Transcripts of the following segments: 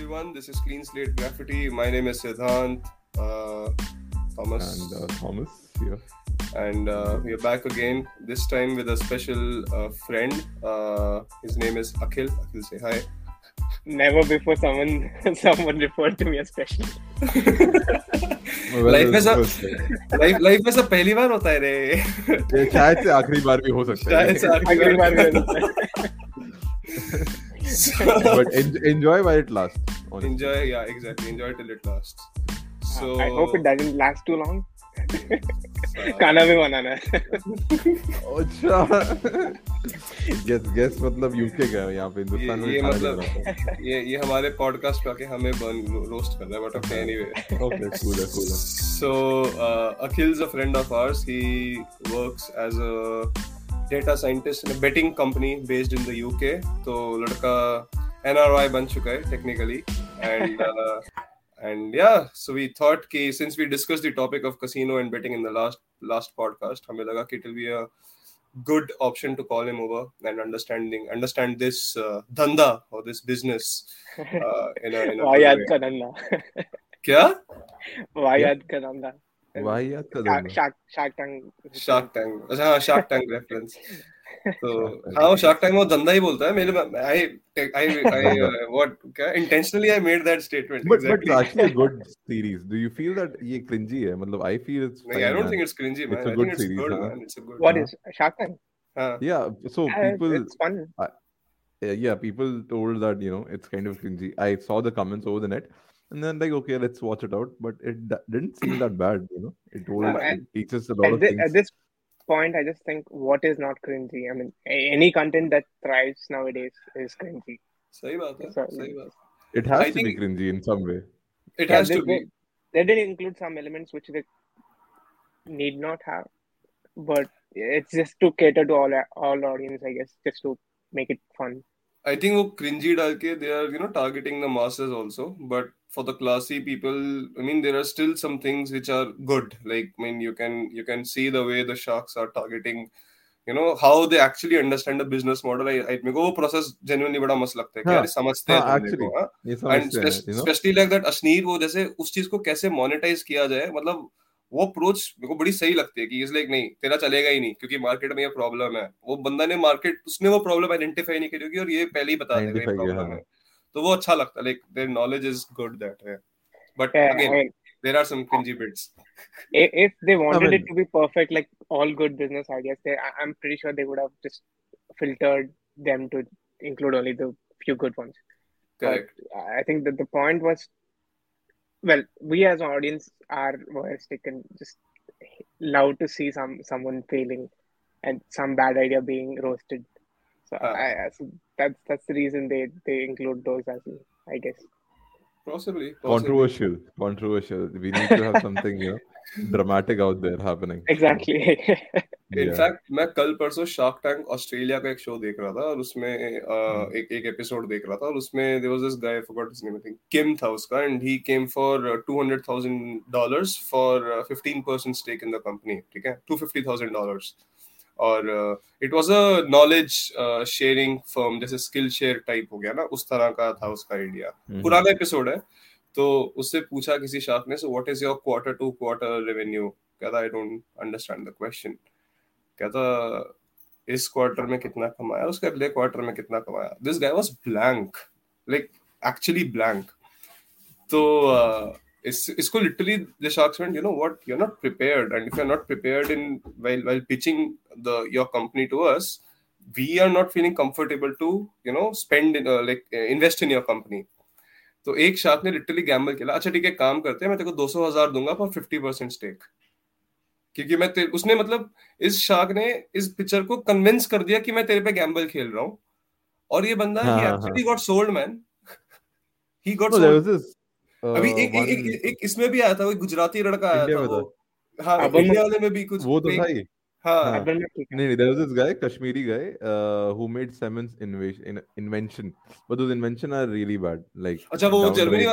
everyone. This is Clean Slate Graffiti. My name is Siddhant Thomas. And Thomas here. And we are back again, this time with a special friend. His name is Akhil. Akhil, say hi. Never before someone referred to me as special. Life में सब पहली बार होता है रे. शायद से आखिरी बार भी हो सकता है. But enjoy while it lasts. Honestly. Enjoy, yeah, exactly. Enjoy till it lasts. So I hope it doesn't last too long. खाना भी बनाना है. अच्छा. Guess मतलब यूके का यहाँ पे हिंदुस्तान में. ये मतलब ये हमारे पॉडकास्ट पे आके हमें बर्न रोस्ट करना है. But anyway. Okay, cool. So Akhil's a friend of ours. He works as a data scientist in betting company based in the UK. तो लड़का NRI बन चुका है technically. And yeah so we thought कि since we discuss the topic of casino and betting in the last podcast, हमें लगा कि it will be a good option to call him over and understand this धंधा और this business in वाहियात का धंधा. क्या वाहियात का धंधा? People told that, you know, it's kind of cringy. I saw the comments over the net. And then like, okay, let's watch it out. But it didn't seem that bad, you know. It teaches a lot of things. At this point, I just think, what is not cringy? I mean, any content that thrives nowadays is cringy. Sahi baat hai. It has to be cringy in some way. It has to be. They did include some elements which they need not have. But it's just to cater to all audience, I guess, just to make it fun. I think वो cringy डाल के they are, you know, targeting the masses also. But for the classy people, I mean, there are still some things which are good. Like, I mean, you can see the way the sharks are targeting, you know, how they actually understand the business model. I मेरे को वो process genuinely बड़ा मस्त लगता है कि यार समझते हैं actually. And especially like that Ashneer वो जैसे उस चीज को कैसे monetize किया जाए, मतलब वो अप्रोच मेरे को बड़ी सही लगती है कि इस लाइक नहीं तेरा चलेगा ही नहीं क्योंकि मार्केट में ये प्रॉब्लम है. वो बंदा ने मार्केट उसने वो प्रॉब्लम आइडेंटिफाई नहीं करी होगी और ये पहले ही बता देगा ये प्रॉब्लम है, तो वो अच्छा लगता है. Like their knowledge is good that है. But again there are some cringey bits. If they wanted it to be perfect like all good business ideas, they I am pretty sure they would have just filtered them to include only the few good ones. Correct. I think that the point was, well, we as an audience were stuck and just love to see someone failing and some bad idea being roasted. So that's the reason they include those as well, I guess. Possibly. Controversial. We need to have something, you know, dramatic out there happening. Exactly. In fact, मैं कल परसों Shark Tank Australia का एक show देख रहा था और उसमें एक एपिसोड देख रहा था और उसमें there was this guy, I forgot his name, I think Kim था उसका, and he came for $200,000 for 15% stake in the company. ठीक है, $250,000. और it was a knowledge sharing firm, जैसे Skillshare type हो गया ना, उस तरह का था उसका idea. पुराना एपिसोड है. तो उससे पूछा किसी शार्क ने, so what is your quarter to quarter revenue? कहता I don't understand the question. कहता इस क्वार्टर में कितना कमाया, उसके अगले क्वार्टर में कितना कमाया. This guy was blank, like actually blank. तो इसको literally the sharks went, you know what, you're not prepared, and if you're not prepared in while pitching your company to us, we are not feeling comfortable to, you know, spend in, like invest in your company. तो एक shark ने literally gamble किया, अच्छा ठीक है काम करते हैं, मैं तेरे को 200,000 दूंगा पर 50% stake, क्योंकि मैं उसने मतलब इस shark ने इस पिक्चर को convince कर दिया कि मैं तेरे पे gamble खेल रहा हूँ. और ये बंदा he actually got sold, man. He got sold. अभी एक इसमें भी आया था, वो गुजराती लड़का आया था वो. हां, इंडिया वाले में भी कुछ वो तो था ही. हां, नहीं, there was this guy, Kashmiri guy, who made salmon's invention, but those invention are really bad. Like, अच्छा वो जर्मनी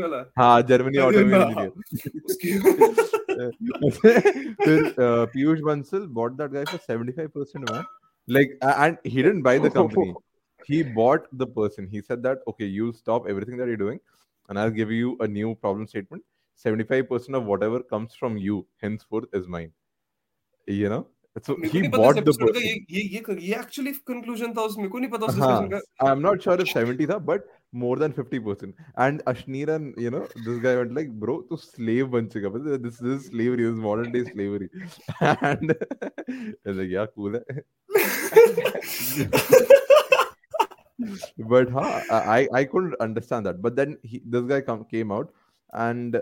वाला. हां, जर्मनी ऑटोमेटिकली. फिर Piyush Bansal bought that guy for 75%, man. Like, and he didn't buy the company. He bought the person. He said that, okay, you'll stop everything that you're doing and I'll give you a new problem statement. 75% of whatever comes from you henceforth is mine. You know? So he bought the person. ये actually conclusion था, उसमें को नहीं पता उस discussion का. I'm not sure if 70 था, but more than 50%. And Ashneer and, you know, this guy went like, bro, तो slave बन चुका. This is slavery. This is modern day slavery. And it's like, yeah, cool है. But I couldn't understand that. But then this guy came out and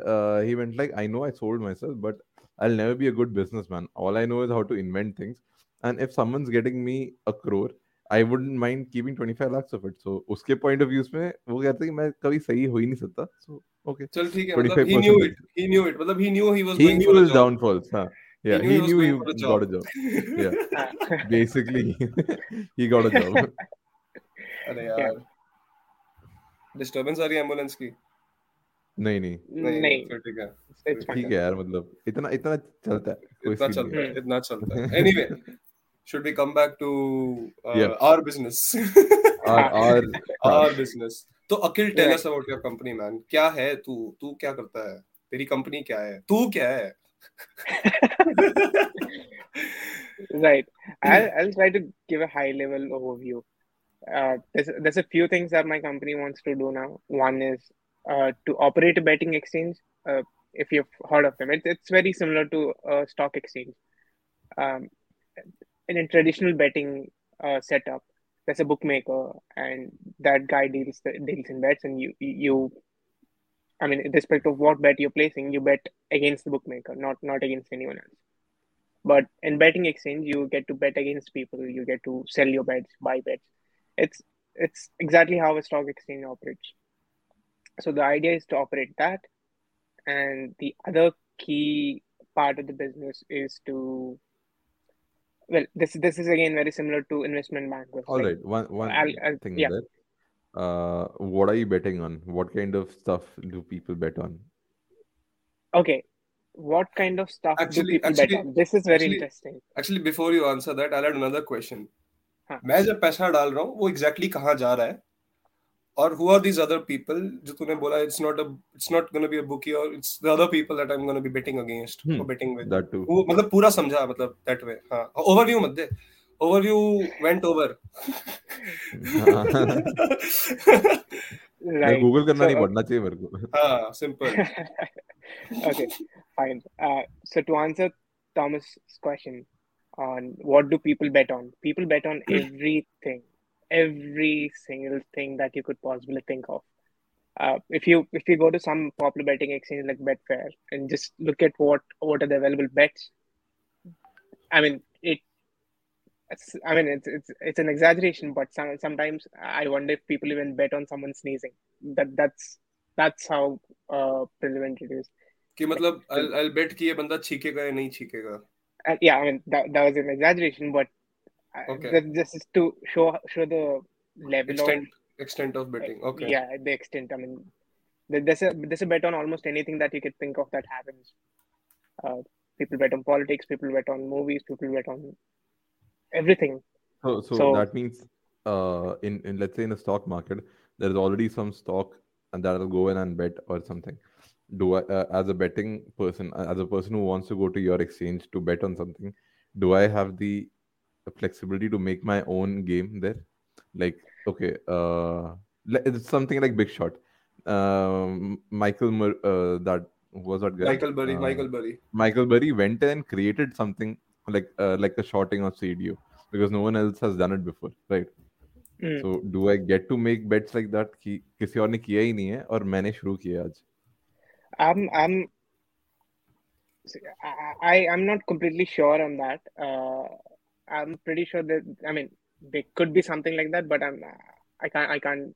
he went like, I know I sold myself, but I'll never be a good businessman. All I know is how to invent things. And if someone's getting me a crore, I wouldn't mind keeping 25 lakhs of it. So उसके point of view में वो कहते हैं कि मैं कभी सही हो ही नहीं सकता. So okay. चल ठीक है. मतलब he knew it. मतलब he knew his downfalls. हाँ. Yeah, he knew he got a job. Yeah. Basically, he got a job. अरे यार डिस्टर्बेंस आ रही है एम्बुलेंस की नहीं ठीक है यार मतलब इतना चलता है anyway should we come back to our business तो अखिल tell us about your company man क्या है तू क्या करता है तेरी कंपनी क्या है तू क्या है Right I'll try to give a high level overview there's a few things that my company wants to do now. One is to operate a betting exchange. If you've heard of them, it's very similar to a stock exchange. In a traditional betting setup, there's a bookmaker, and that guy deals in bets, and you. I mean, irrespective of what bet you're placing, you bet against the bookmaker, not against anyone else. But in betting exchange, you get to bet against people. You get to sell your bets, buy bets. It's exactly how a stock exchange operates. So the idea is to operate that. And the other key part of the business is to... Well, this is again very similar to investment banking. All right. One thing there. What are you betting on? What kind of stuff do people bet on? Okay. What kind of stuff do people bet on? This is very interesting. Actually, before you answer that, I'll add another question. मैं जब पैसा डाल रहा हूँ वो exactly कहाँ जा रहा है और who are these other people जो तूने बोला it's not going to be a bookie or it's the other people that I'm going to be betting against or betting with that too वो मतलब पूरा समझा मतलब that way हाँ overview मत दे overview went over right Google करना नहीं पड़ना चाहिए मेरे को हाँ simple okay fine so to answer Thomas's question on what do people bet on? People bet on everything, every single thing that you could possibly think of. If you go to some popular betting exchange like Betfair and just look at what are the available bets, it's an exaggeration, but sometimes I wonder if people even bet on someone sneezing. That's how prevalent it is. कि मतलब I'll bet कि ये बंदा छीकेगा या नहीं छीकेगा. Yeah, I mean that was an exaggeration, but okay. This is to show the level extent of betting. Okay. Yeah, the extent. I mean, there's a bet on almost anything that you could think of that happens. People bet on politics. People bet on movies. People bet on everything. So that means, in let's say in a stock market, there is already some stock, and that'll go in and bet or something. Do I, as a betting person, as a person who wants to go to your exchange to bet on something, do I have the flexibility to make my own game there? Like, okay, it's something like Big Shot. Michael Burry went and created something like a shorting of CDO because no one else has done it before, right? Mm. So do I get to make bets like that? कि किसी और ने किया ही नहीं है और मैंने शुरू किया आज. I'm not completely sure on that. I'm pretty sure that there could be something like that, but I can't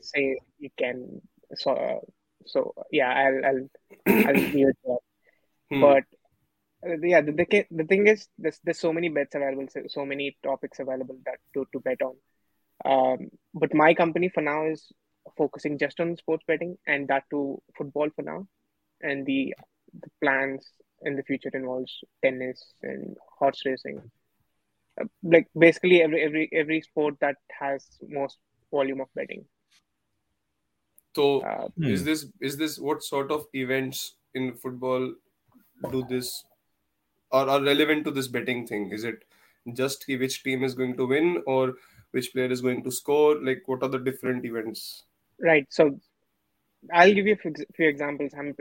say you can. So yeah, I'll leave it there. But yeah, the thing is, there's so many bets available, so many topics available that to bet on. But my company for now is focusing just on sports betting and that to football for now, and the plans in the future involves tennis and horse racing like basically every sport that has most volume of betting. So is this what sort of events in football do this or are relevant to this betting thing? Is it just which team is going to win or which player is going to score? Like, what are the different events? Right. So I'll give you a few examples. I'm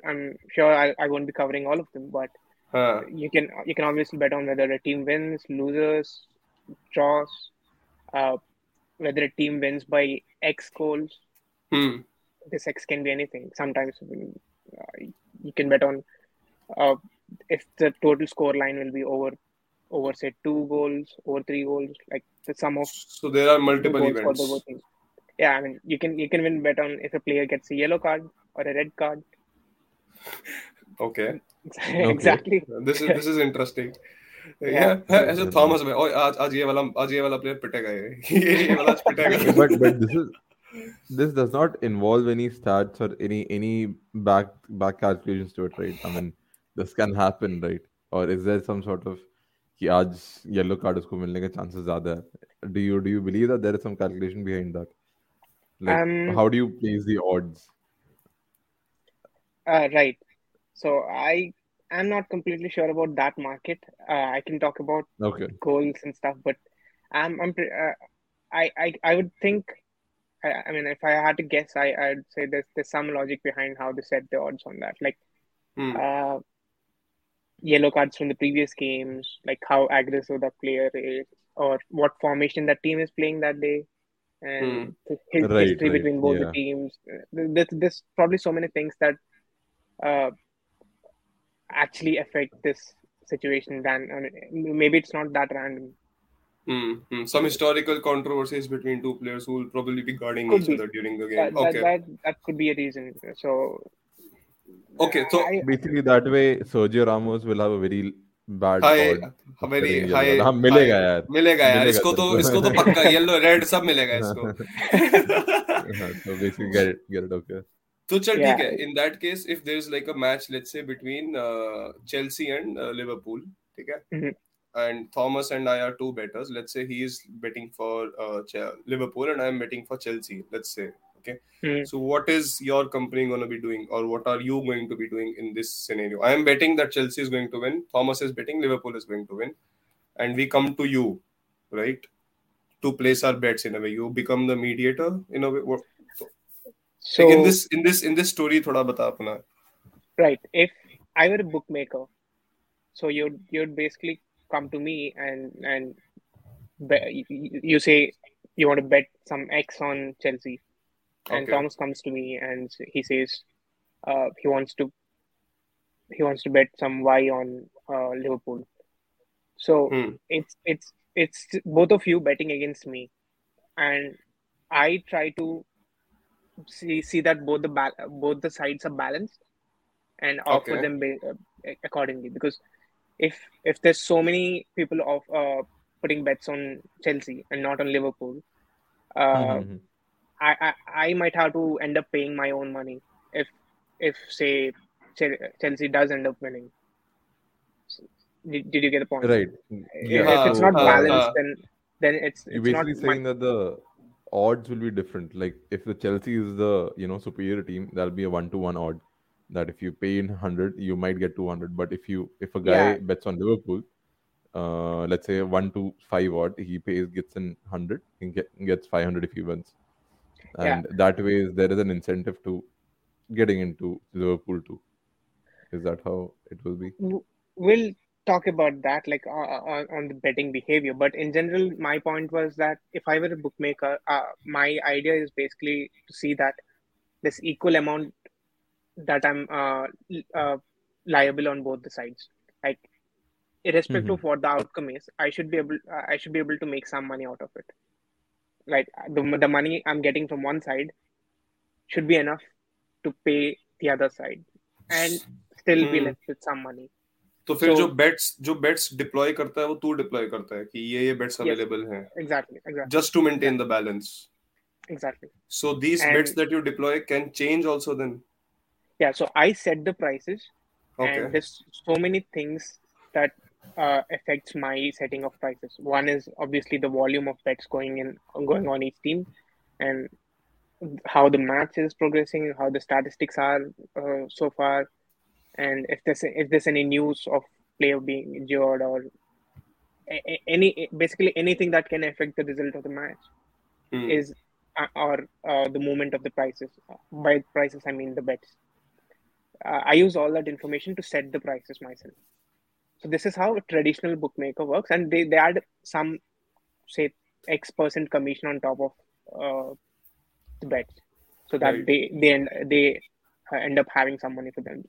sure I won't be covering all of them, but you can obviously bet on whether a team wins, loses, draws, whether a team wins by X goals. This X can be anything. Sometimes you can bet on if the total score line will be over say 2 goals, over 3 goals, like the sum of. So there are multiple events. Yeah, I mean you can even bet on if a player gets a yellow card or a red card. Okay. Exactly. Okay. This is interesting. ऐसे Thomas में ओए आज ये वाला player पिटेगा ये वाला पिटेगा. But this does not involve any stats or any back calculations to it, right? I mean, this can happen, right? Or is there some sort of कि आज येलो कार्ड उसको मिलने के चांसेस ज़्यादा है? Do you believe that there is some calculation behind that? Like, how do you place the odds? Right. So I am not completely sure about that market. I can talk about goals and stuff, but I would think. I mean, if I had to guess, I'd say there's some logic behind how they set the odds on that. Like yellow cards from the previous games, like how aggressive the player is, or what formation that team is playing that day, and history between both the teams. There's probably so many things that actually affect this situation. Maybe it's not that random. Some historical controversies between two players who will probably be guarding each other during the game. That could be a reason. So basically that way Sergio Ramos will have a very bad high हाँ मिलेगा यार इसको तो पक्का yellow red सब मिलेगा इसको. So basically get it okay. So चल ठीक है. In that case, if there is like a match, let's say between Chelsea and Liverpool, ठीक है. And Thomas and I are two bettors. Let's say he is betting for Liverpool and I am betting for Chelsea. Let's say, okay. So what is your company going to be doing, or what are you going to be doing in this scenario? I am betting that Chelsea is going to win. Thomas is betting Liverpool is going to win, and we come to you, right, to place our bets in a way. You become the mediator in a way. So like in this story, thoda bata apna. Right. If I were a bookmaker, so you'd basically come to me and you say you want to bet some X on Chelsea, and Thomas comes to me and he says he wants to bet some Y on Liverpool. So it's both of you betting against me, and I try to see that both the sides are balanced and offer them accordingly, because if there's so many people putting bets on Chelsea and not on Liverpool, I might have to end up paying my own money if say Chelsea does end up winning. Did you get the point? Right. If it's not balanced, then it's you're basically not saying that the odds will be different. Like if the Chelsea is the superior team, that'll be a 1-to-1 odd. That if you pay in 100, you might get 200. But if a guy bets on Liverpool, let's say 1-to-5 odd, he gets in 100, he gets 500 if he wins. And that way, there is an incentive to getting into Liverpool too. Is that how it will be? We'll talk about that, like on the betting behavior. But in general, my point was that if I were a bookmaker, my idea is basically to see that this equal amount that I'm liable on both the sides. Like, irrespective of what the outcome is, I should be able to make some money out of it. Like the money I'm getting from one side should be enough to pay the other side and still be left with some money. So फिर जो bets deploy करता है वो तू deploy करता है कि ये bets available हैं. Exactly. Just to maintain the balance. Exactly. So these bets that you deploy can change also then. Yeah, so I set the prices, and there's so many things that affects my setting of prices. One is obviously the volume of bets going on each team, and how the match is progressing, how the statistics are so far, and if there's any news of player being injured or basically anything that can affect the result of the match is or the movement of the prices. By prices, I mean the bets. I use all that information to set the prices myself. So this is how a traditional bookmaker works, and they add some, say, X percent commission on top of the bets, so that they end up having some money for them.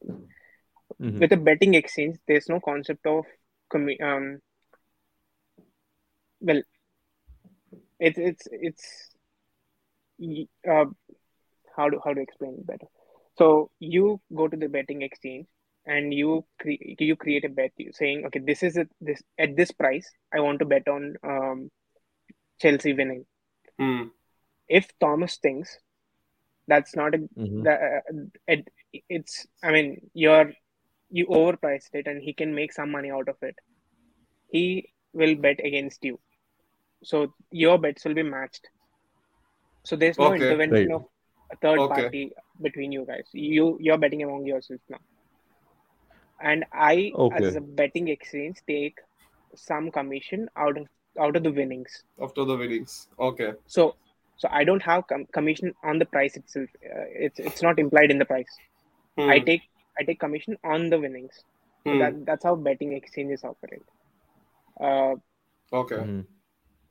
Mm-hmm. With a betting exchange, there's no concept of how to explain it better. So you go to the betting exchange and you create a bet saying, okay, this at this price I want to bet on Chelsea winning. If Thomas thinks that's not you overpriced it and he can make some money out of it, he will bet against you. So your bets will be matched. So there's no intervention of a third party between you guys. You're betting among yourselves now. And I, as a betting exchange, take some commission out of the winnings. After the winnings, So I don't have commission on the price itself. It's not implied in the price. I take commission on the winnings. So that's how betting exchanges operate.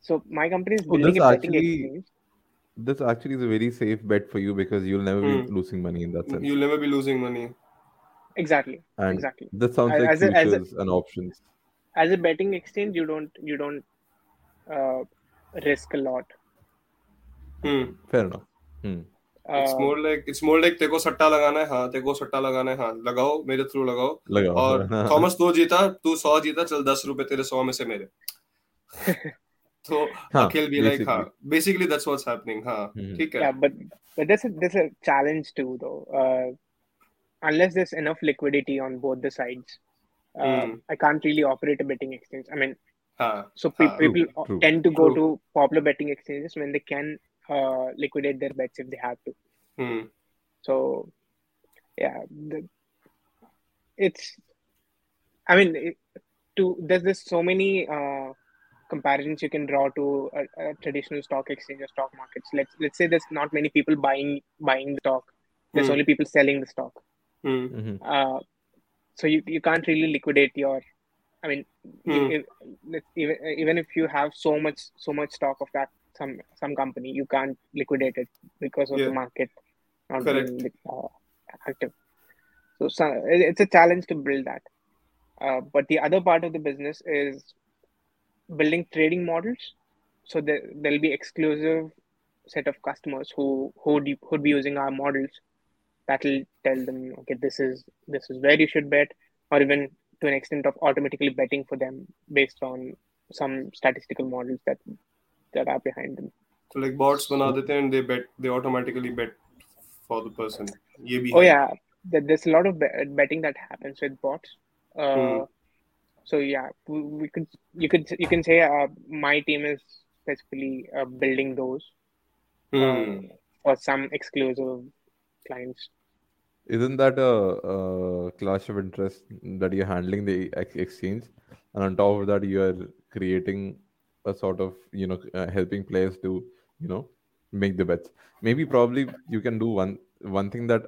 So my company is building a betting exchange. This actually is a very safe bet for you because you'll never be losing money in that sense. You'll never be losing money. Exactly. That sounds like futures and options. As a betting exchange, you don't risk a lot. Fair enough. It's more like तेरे को सट्टा लगाना है, हाँ, तेरे को सट्टा लगाना है, हाँ, लगाओ, मेरे थ्रू लगाओ और थॉमस 2 जीता, तू 100 जीता, चल 10 रुपए तेरे 100 में से मेरे. So Akhil be like, हाँ, basically that's what's happening, हाँ, ठीक है. Yeah, but there's a challenge too though. Unless there's enough liquidity on both the sides, I can't really operate a betting exchange. I mean, so people tend to go to popular betting exchanges when they can liquidate their bets if they have to. So, yeah, there's so many comparisons you can draw to a traditional stock exchange or stock markets. Let's say there's not many people buying the stock. There's only people selling the stock. So you can't really liquidate your. Even if you have so much stock of that some company, you can't liquidate it because of the market not being active. So it's a challenge to build that. But the other part of the business is building trading models. So there'll be exclusive set of customers who could be using our models. That'll tell them, okay, this is where you should bet, or even to an extent of automatically betting for them based on some statistical models that are behind them. So like bots bana dete hain and they automatically bet for the person. There's a lot of betting that happens with bots. So yeah, you can say my team is basically building those for some exclusive clients. Isn't that a clash of interest that you're handling the exchange, and on top of that you are creating a sort of helping players to make the bets? Probably you can do one thing that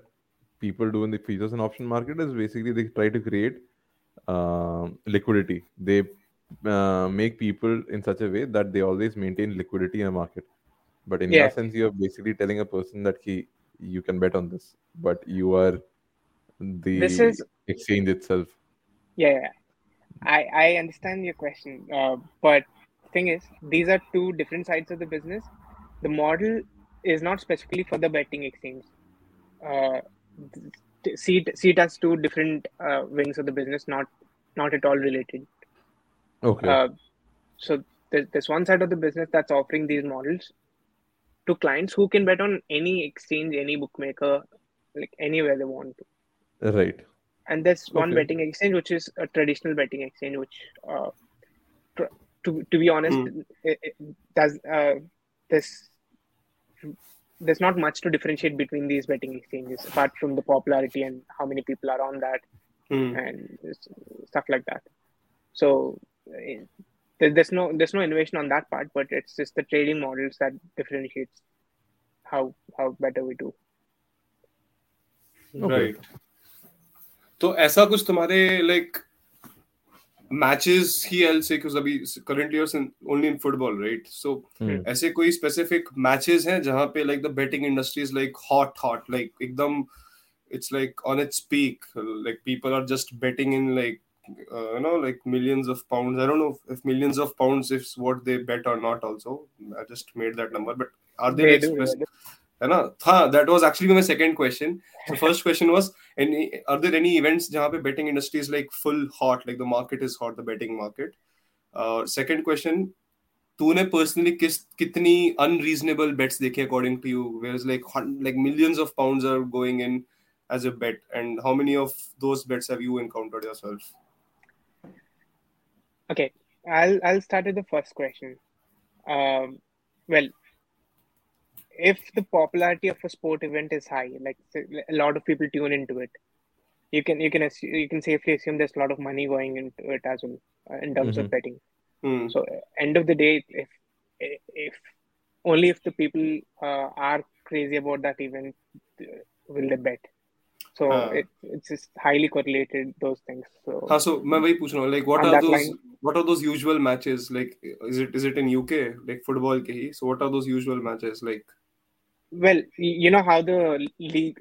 people do in the futures and option market is basically they try to create liquidity. They make people in such a way that they always maintain liquidity in a market. But in that sense, you're basically telling a person that you can bet on this, but you are the exchange itself. Yeah. I understand your question. But the thing is, these are two different sides of the business. The model is not specifically for the betting exchange. See it as two different wings of the business, not at all related. So there's one side of the business that's offering these models to clients who can bet on any exchange, any bookmaker, like anywhere they want to. Right. And there's one betting exchange, which is a traditional betting exchange, which to be honest, there's not much to differentiate between these betting exchanges, apart from the popularity and how many people are on that and stuff like that. So there's no innovation on that part, but it's just the trading models that differentiates how better we do. Right. तो ऐसा कुछ तुम्हारे like matches ही else क्योंकि अभी currently only in football, right? So ऐसे कोई specific matches हैं जहाँ पे like the betting industry is like hot like एकदम it's like on its peak, like people are just betting in like you know like millions of pounds. I don't know if millions of pounds is what they bet or not. Also, I just made that number, but are they like specific? है ना था that was actually my second question. The first question was are there any events जहाँ पे betting industry is like full hot, like the market is hot, the betting market. Second question, तूने personally कितनी unreasonable bets देखे according to you, whereas like millions of pounds are going in as a bet, and how many of those bets have you encountered yourself? Okay, I'll start with the first question. Well, if the popularity of a sport event is high, like a lot of people tune into it, you can safely assume there's a lot of money going into it as well in terms of betting. So end of the day, if only if the people are crazy about that event will they bet. So it's just highly correlated, those things. So मैं वही पूछ रहा हूँ, like what are those usual matches, like is it in UK like football के ही? So what are those usual matches like? Well, you know how the league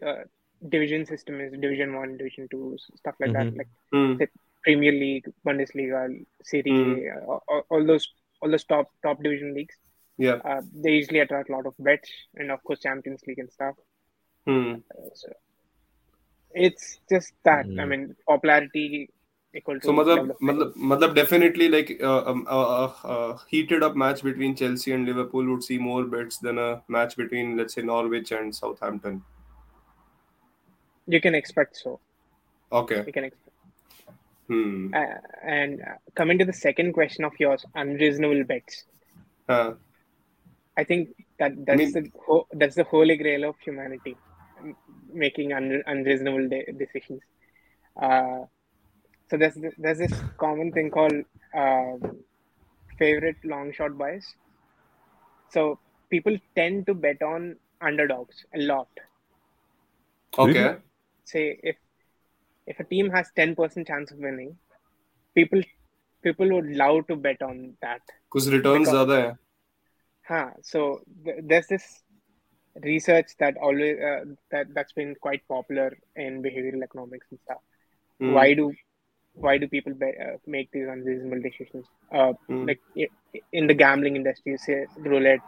division system is, Division 1, Division 2, stuff like that. Like the Premier League, Bundesliga, Serie A, all those top division leagues. Yeah. They usually attract a lot of bets, and of course Champions League and stuff. So it's just that. I mean, popularity equal to. So matlab definitely like a heated up match between Chelsea and Liverpool would see more bets than a match between, let's say, Norwich and Southampton. You can expect so. Okay. You can expect. And coming to the second question of yours, unreasonable bets. I think that's the holy grail of humanity, making unreasonable decisions. So there's this common thing called favorite long shot bias. So people tend to bet on underdogs a lot. Okay. Say if a team has 10% chance of winning, people would love to bet on that. Because returns are there. So there's this research that always that's been quite popular in behavioral economics and stuff. Why do people make these unreasonable decisions? Like in the gambling industry, say roulette,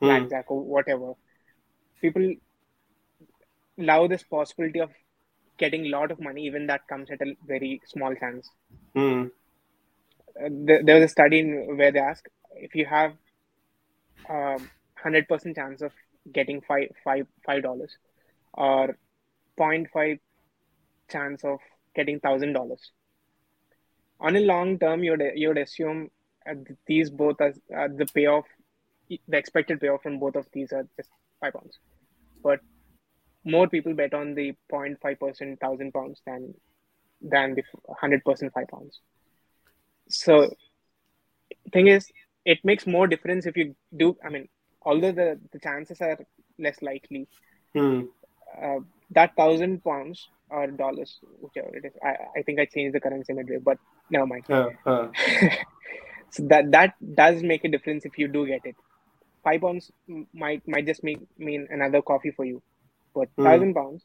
blackjack, or whatever, people allow this possibility of getting a lot of money, even that comes at a very small chance. There was a study where they asked if you have 100% chance of getting $5 or 0.5 chance of getting $1,000. On a long term, you would assume these both are the payoff, the expected payoff from both of these are just £5. But more people bet on the 0.5% £1,000 than the 100% £5. So thing is, it makes more difference if you do. I mean, although the chances are less likely, that £1,000 or dollars, whichever it is, I think I changed the currency midway, but never mind. So that does make a difference if you do get it. £5 might just mean another coffee for you, but £1,000,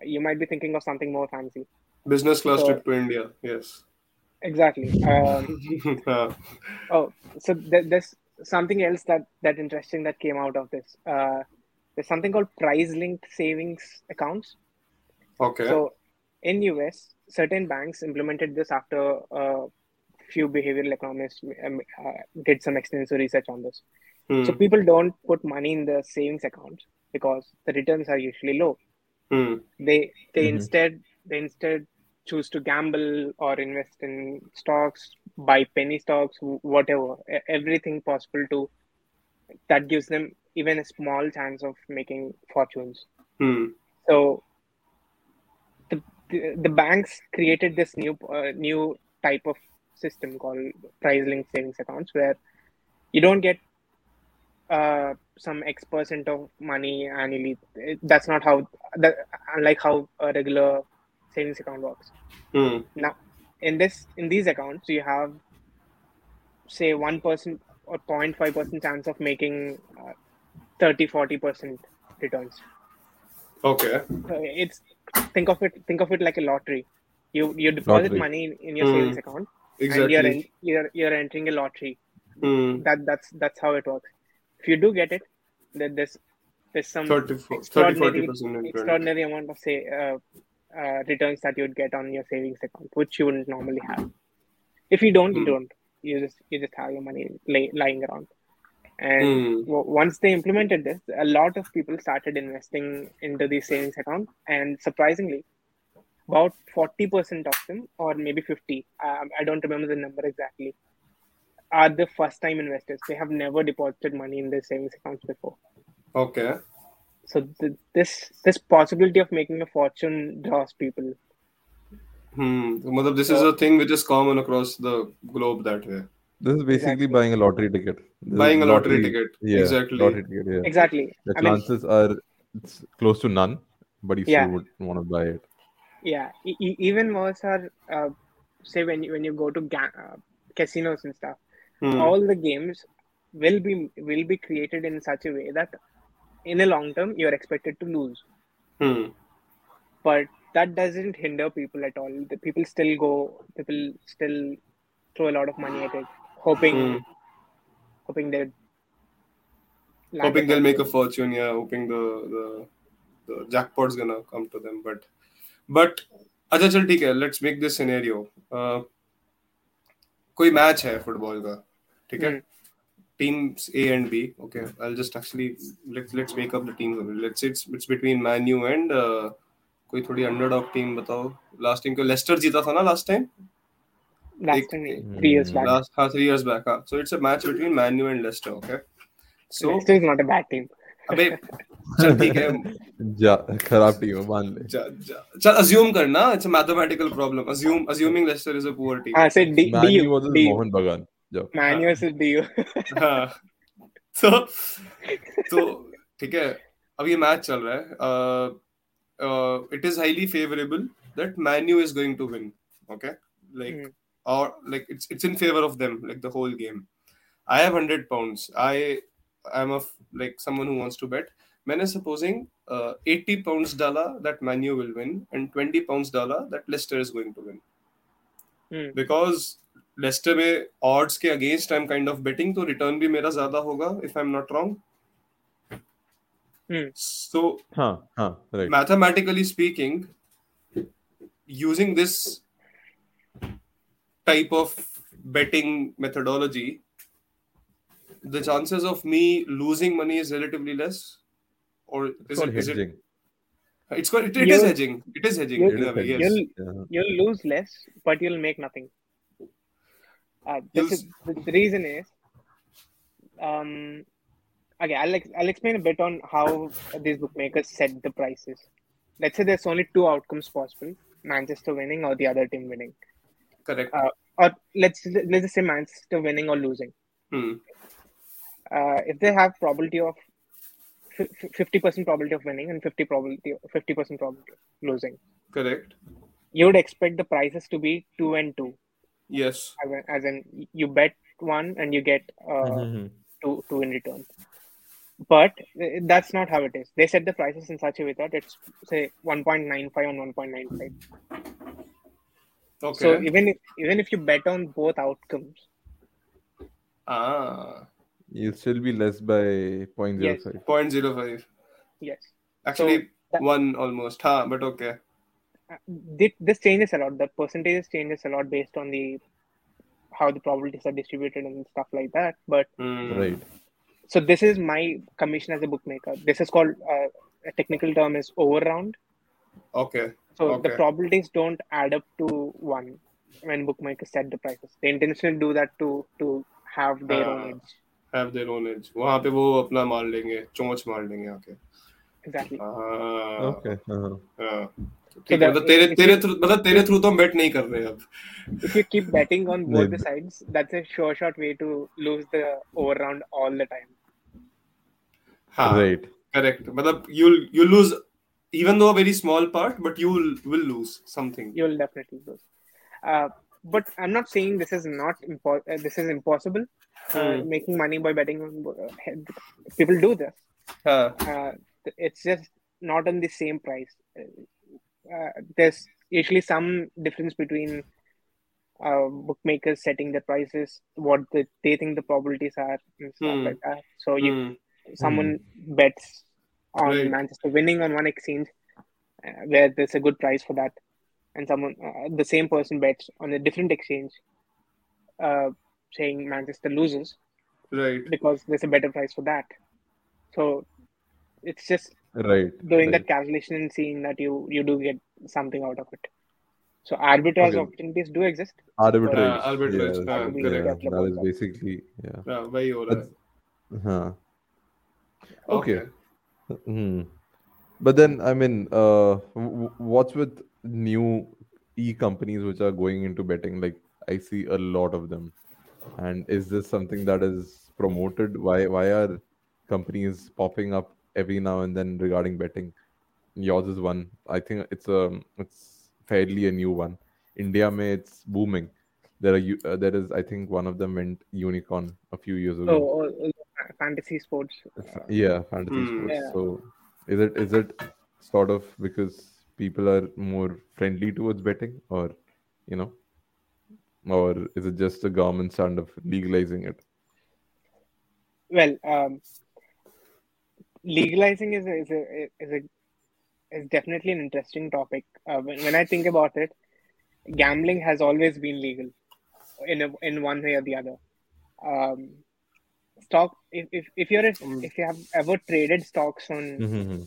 you might be thinking of something more fancy. Business class trip to India, yes. Exactly. So there's something else that interesting that came out of this. There's something called price-linked savings accounts. Okay. So in US, certain banks implemented this after a few behavioral economists did some extensive research on this. So people don't put money in the savings accounts because the returns are usually low. They instead choose to gamble or invest in stocks, buy penny stocks, whatever, everything possible to that gives them even a small chance of making fortunes. So the banks created this new type of system called price-linked savings accounts, where you don't get some X percent of money annually. That's not how, unlike how a regular savings account works. Now, in these accounts, you have, say, 1% or 0.5% chance of making 30-40% returns. Okay. So it's think of it like a lottery. You deposit money in your savings account, exactly, and you're entering a lottery. That's how it works. If you do get it, then there's some 30-40% amount of returns that you would get on your savings account, which you wouldn't normally have. If you don't, you don't. You just have your money lying around. And once they implemented this, a lot of people started investing into the savings account, and surprisingly, about 40% of them, or maybe 50, I don't remember the number exactly, are the first-time investors. They have never deposited money in their savings accounts before. Okay. So this possibility of making a fortune draws people. This is a thing which is common across the globe that way. This is basically buying a lottery ticket. Buying a lottery ticket. Yeah, exactly. Lottery ticket, yeah. Exactly. The chances it's close to none, but you still would want to buy it. Yeah. Even worse are, say, when you go to casinos and stuff, all the games will be created in such a way that in the long term, you're expected to lose. But that doesn't hinder people at all. The people still throw a lot of money at it, hoping they'll make a fortune. Yeah, hoping the jackpot's gonna come to them. But अच्छा चल ठीक है. Let's make this scenario. कोई match है football का, ठीक है? Teams A and B. Okay, I'll just actually let's make up the teams. Let's say it's between Man U and कोई थोड़ी underdog team बताओ. Last time को Leicester जीता था ना last time? Three years back. So it's a match between Man U and Leicester, okay? So Leicester is not a bad team. Abey, चल ठीक है. जा खराब team है मान ले. चल assume करना. It's a mathematical problem. Assuming Leicester is a poor team. हाँ से D. Man U was Mohan Bagan. Man U से D. हाँ. So ठीक है. अब ये match चल रहा है. It is highly favorable that Man U is going to win. Okay, or it's in favor of them, like the whole game. I have £100. I am like someone who wants to bet. Maine supposing £80 dala that Man U will win and £20 dala that Leicester is going to win. Because Leicester में odds के against I'm kind of betting, तो return भी मेरा ज़्यादा होगा if I'm not wrong. So, right. Mathematically speaking, using this type of betting methodology, the chances of me losing money is relatively less. Or is it hedging? It is hedging. It is hedging. You'll lose less, but you'll make nothing. The reason is... Okay, I'll explain a bit on how these bookmakers set the prices. Let's say there's only two outcomes possible: Manchester winning or the other team winning. Correct. Or let's just say Manchester winning or losing. If they have probability of 50% probability of winning and 50% probability of losing. Correct. You would expect the prices to be 2 and 2. Yes. As in you bet one and you get two in return. But that's not how it is. They set the prices in such a way that it's, say, 1.95 and 1.95. Okay. So even if you bet on both outcomes, you'll still be less by 0.05. Yes. 0.05. Yes. Actually, so one almost. But okay. This changes a lot. The percentages changes a lot based on how the probabilities are distributed and stuff like that. But right. So this is my commission as a bookmaker. This is called, a technical term is overround. Okay. So the probabilities don't add up to one when bookmakers set the prices. They intentionally do that to have their own edge. Have their own edge. वहाँ पे वो अपना मार लेंगे, चोंच मार लेंगे आके. Exactly. Okay. मतलब तेरे थ्रू तो हम bet नहीं कर रहे अब. If you keep betting on both the sides, that's a sure shot way to lose the over round all the time. हाँ. Right. Correct. मतलब you lose. Even though a very small part, but you will lose something. You will definitely lose. But I'm not saying this is not this is impossible. Making money by betting on people do this. It's just not on the same price. There's usually some difference between bookmakers setting the prices, what they think the probabilities are, and stuff like that. So someone bets on Manchester winning on one exchange where there's a good price for that, and someone the same person bets on a different exchange saying Manchester loses because there's a better price for that. So it's just doing that calculation and seeing that you do get something out of it. So arbitrage opportunities do exist. Arbitrage. That is basically very old. Okay. But then, I mean, what's with new e-companies which are going into betting? Like, I see a lot of them. And is this something that is promoted? Why are companies popping up every now and then regarding betting? Yours is one. I think it's fairly a new one. India, mein it's booming. There is, I think, one of them went unicorn a few years ago. Fantasy sports. Fantasy sports. Yeah. So, is it sort of because people are more friendly towards betting, or or is it just the government stand of legalizing it? Well, legalizing is definitely an interesting topic. When I think about it, gambling has always been legal in one way or the other. Stock. If you have ever traded stocks on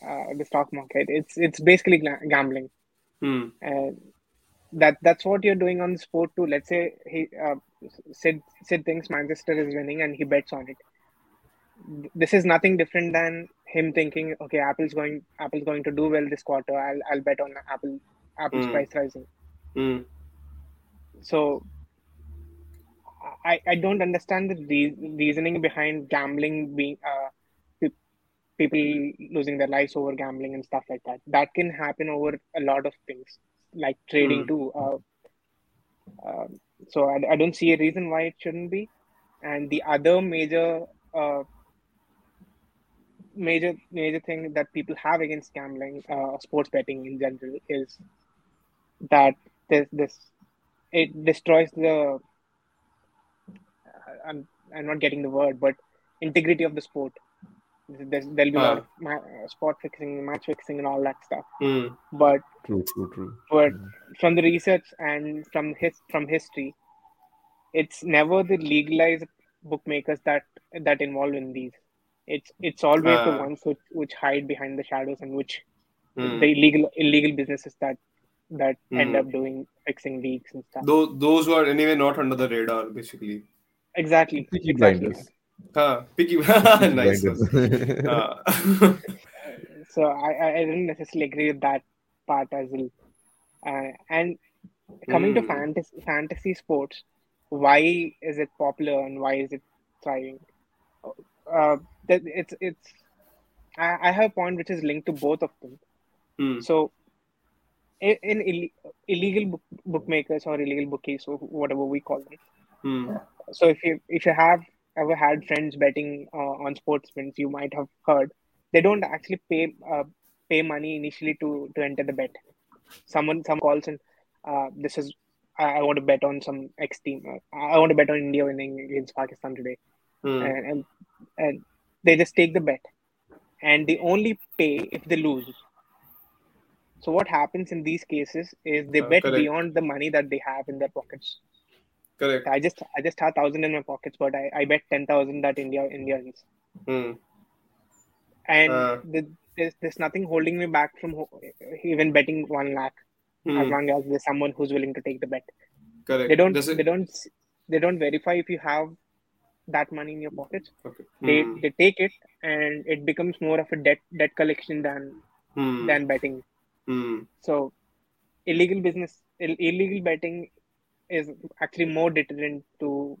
the stock market, it's basically gambling. That's what you're doing on the sport too. Let's say Sid thinks Manchester is winning and he bets on it. This is nothing different than him thinking, okay, Apple's going to do well this quarter. I'll bet on Apple's price rising. So. I don't understand the reasoning behind gambling being people losing their lives over gambling and stuff like that. That can happen over a lot of things, like trading too. So I don't see a reason why it shouldn't be. And the other major thing that people have against gambling, sports betting in general, is that it destroys the. I'm not getting the word, but integrity of the sport. There'll be sport fixing, match fixing, and all that stuff. But true. But from the research and from history, it's never the legalized bookmakers that involved in these. It's always the ones which hide behind the shadows and which the illegal businesses that end up doing fixing leagues and stuff. Those who are anyway not under the radar, basically. Exactly. Peaky Blinders. Peaky Blinders. So I didn't necessarily agree with that part as well. And coming to fantasy sports, why is it popular and why is it thriving? I have a point which is linked to both of them. So in illegal bookmakers or illegal bookies, or whatever we call them. So if you have ever had friends betting on sports wins, you might have heard they don't actually pay money initially to enter the bet. Someone calls and this is I want to bet on some X team. I want to bet on India winning against Pakistan today, and they just take the bet, and they only pay if they lose. So what happens in these cases is they bet beyond the money that they have in their pockets. Correct. I just had 1,000 in my pockets, but I bet 10,000 that India wins. And there's nothing holding me back from even betting 1 lakh as long as there's someone who's willing to take the bet. Correct. They don't verify if you have that money in your pocket. Okay. They take it and it becomes more of a debt collection than betting. So illegal betting is actually more deterrent to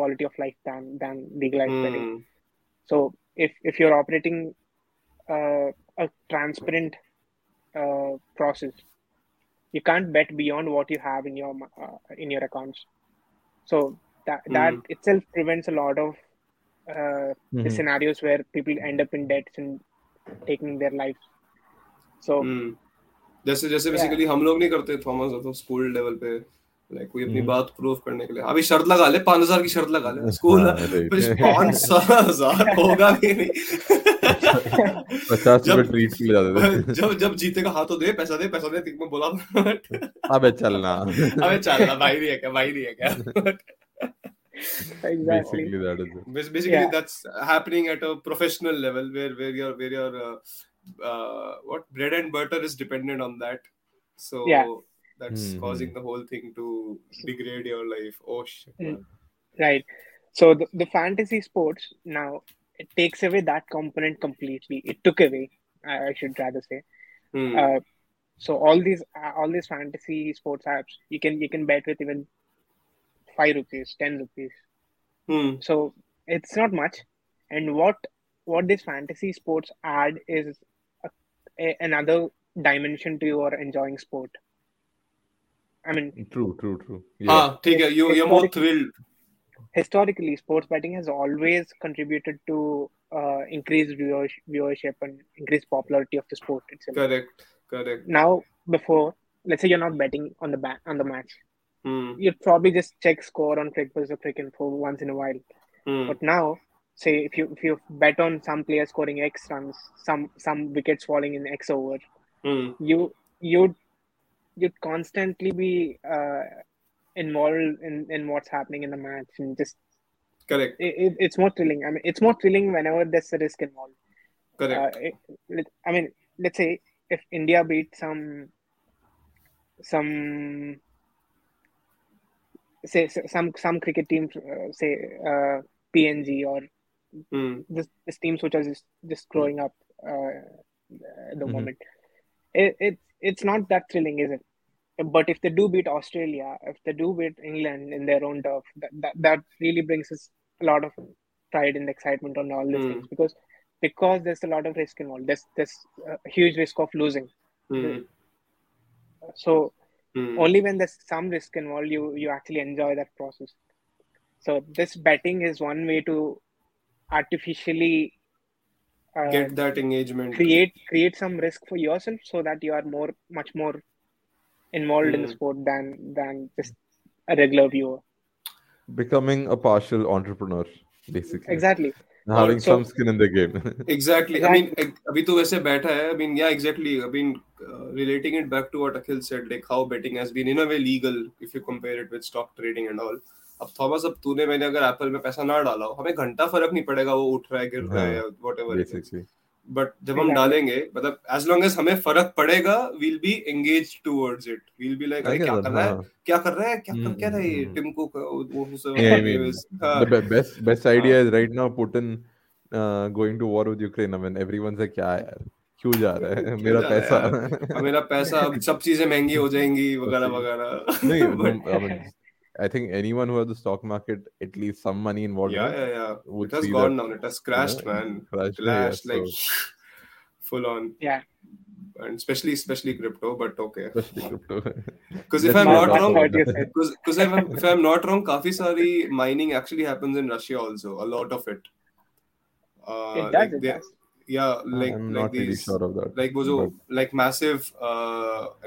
quality of life than legalized betting. So if you're operating a transparent process, you can't bet beyond what you have in your accounts. So that itself prevents a lot of the scenarios where people end up in debts and taking their lives. So जैसे basically हम लोग नहीं करते Thomas, तो school level पे like कोई अपनी बात प्रूव करने के लिए अभी शर्त लगा ले 5,000 की शर्त लगा ले स्कूल 5,000 होगा भी नहीं 50 रुपए ट्रीट के लिए जाते थे जब जीतेगा हाथ तो दे पैसा दे ठीक में बोला अबे चलना भाई नहीं है क्या Exactly. Basically, that's happening at a professional level where your what bread and butter is dependent on that. So that's causing the whole thing to degrade your life. Oh shit. Right. So the fantasy sports now it takes away that component completely. It took away, I should rather say. So all these fantasy sports apps you can bet with even 5 rupees, 10 rupees. So it's not much. And what these fantasy sports add is another dimension to your enjoying sport. I mean, true. Yeah. You're more thrilled. Historically, sports betting has always contributed to increased viewership and increased popularity of the sport itself. Correct. Now, before, let's say you're not betting on the match. You'd probably just check score on QuickBuzz or QuickInfo once in a while. But now, say if you bet on some player scoring X runs, some wickets falling in X over, you'd constantly be involved in what's happening in the match and just correct. It's more thrilling. I mean, it's more thrilling whenever there's a risk involved. Correct. I mean, let's say if India beat some cricket team, say PNG or this teams which are just growing up at the moment. It's not that thrilling, is it? But if they do beat Australia, if they do beat England in their own turf, that really brings us a lot of pride and excitement on all these things because there's a lot of risk involved. There's a huge risk of losing. So. Only when there's some risk involved, you actually enjoy that process. So this betting is one way to artificially get that engagement, create some risk for yourself, so that you are much more involved in the sport than just a regular viewer. Becoming a partial entrepreneur, basically. Exactly. Having some skin in the game. Exactly. I mean, abhi to वैसे बैठा है. I mean, yeah, exactly. I mean, relating it back to what Akhil said, like how betting has been in a way legal if you compare it with stock trading and all. अब Thomas तूने मैंने अगर Apple में पैसा ना डाला हो हमें घंटा फर्क नहीं पड़ेगा वो उठ रहा है गिर रहा है whatever. But जब हम डालेंगे मतलब as long as हमें फर्क पड़ेगा we'll be engaged towards it. We'll be like अरे क्या कर रहा है ये टिम कुक वो सब the best idea is right now Putin going to war with Ukraine. I mean everyone's like क्या यार क्यों जा रहा है मेरा पैसा अब सब चीजें महंगी हो जाएंगी वगैरह नहीं I think anyone who has the stock market, at least some money involved. Yeah. It has gone down. It has crashed, man. Crashed like full on. Yeah. And especially crypto, but okay. Especially crypto. Because if I'm not wrong, kafi sari mining actually happens in Russia also. A lot of it. It does. Yeah, like I'm like not these, really sure of that. Like bozo, like massive. I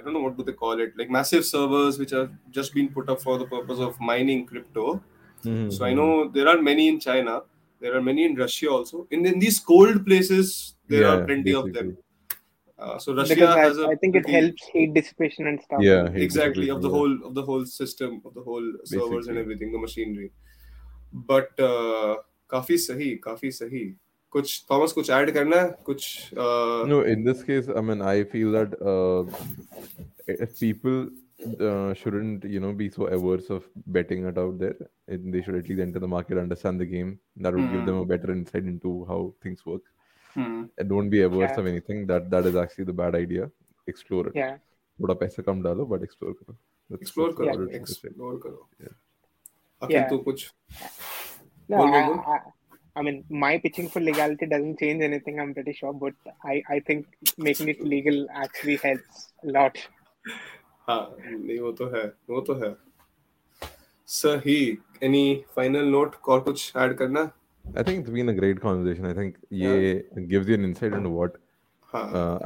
don't know what do they call it. Like massive servers which have just been put up for the purpose of mining crypto. So I know there are many in China. There are many in Russia also. In these cold places, there are plenty of them. So Russia I think it helps heat dissipation and stuff. Yeah, exactly. Of the whole system, of the whole servers and everything, the machinery. But काफी सही. कुछ Thomas कुछ add करना है कुछ no in this case I mean I feel that people shouldn't be so averse of betting it out there. They should at least enter the market, understand the game. That would give them a better insight into how things work. And don't be averse of anything. That is actually the bad idea. Explore it. थोड़ा पैसा कम डालो but explore करो. Explore करो. अखिल तो कुछ. No, I mean my pitching for legality doesn't change anything. I'm pretty sure, but I think making it legal actually helps a lot. नहीं वो तो है सही एनी फाइनल नोट और कुछ ऐड करना I think it's been a great conversation I think ये gives you an insight into what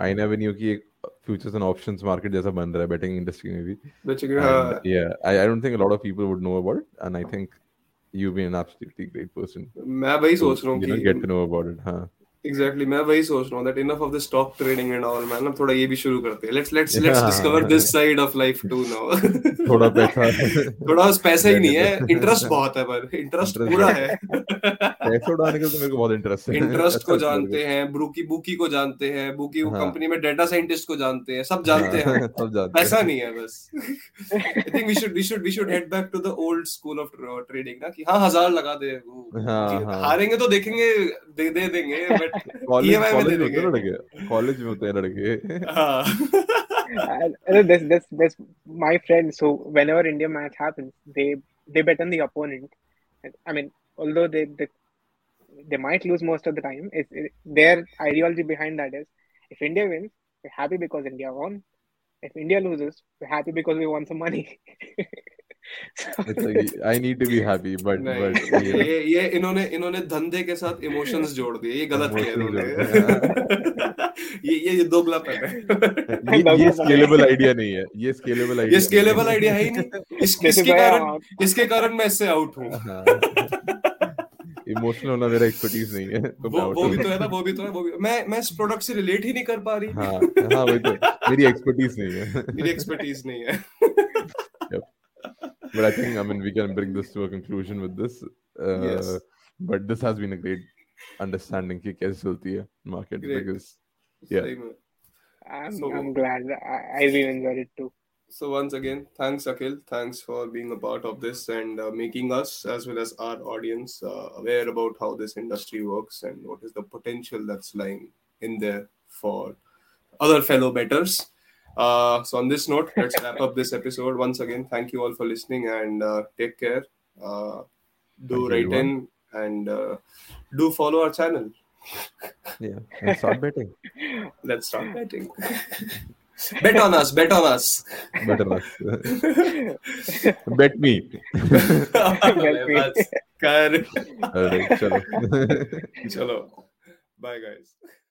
I avenue की एक फ्यूचर्स एंड ऑप्शंस मार्केट जैसा बन रहा है बेटिंग इंडस्ट्री में भी या I don't think a lot of people would know about and I think you be an absolutely great person मैं वही सोच रहा हूं कि get to know about it हां Exactly, मैं वही सोच रहा हूँ that enough of the stock trading and all, man. अब थोड़ा ये भी शुरू करते हैं. Let's discover this side of life too now. थोड़ा पैसा ही नहीं है, interest बहुत है पर interest पूरा है. पैसा उड़ाने का तो मेरे को बहुत interest है. Interest को जानते हैं, बुकी को जानते हैं, बुकी कंपनी में data scientist को जानते हैं, सब जानते हैं. पैसा नहीं है बस. I think we should head back to the old school of trading ना कि हाँ 1,000 लगा दे वो. हारेंगे तो देखेंगे दे देंगे but कॉलेज में होते हैं लड़के this my friends so whenever India match happens they bet on the opponent I mean although they might lose most of the time their ideology behind that is if India wins we're happy because India won if India loses we're happy because we won some money It's like, I need to be happy, but ये इन्होंने धंधे के साथ emotions जोड़ दिए ये गलत है इन्होंने ये दोगला पैर है ये scalable idea है ही नहीं इसके कारण मैं इससे out हूँ इमोशनल होना मेरा एक्सपर्टीज नहीं है वो भी तो है मैं इस प्रोडक्ट से रिलेट ही नहीं कर पा रही हाँ वही तो मेरी एक्सपर्टीज नहीं है But I think, we can bring this to a conclusion with this. Yes. But this has been a great understanding ki kaise chalti hai market great. Because, yeah. I'm glad. I really enjoyed it too. So once again, thanks Akhil. Thanks for being a part of this and making us as well as our audience aware about how this industry works and what is the potential that's lying in there for other fellow bettors. So on this note, let's wrap up this episode. Once again, thank you all for listening and take care. Do write in and do follow our channel. Yeah, and start betting. Let's start betting. Bet on us. Bet me. Chalo. Bye, guys.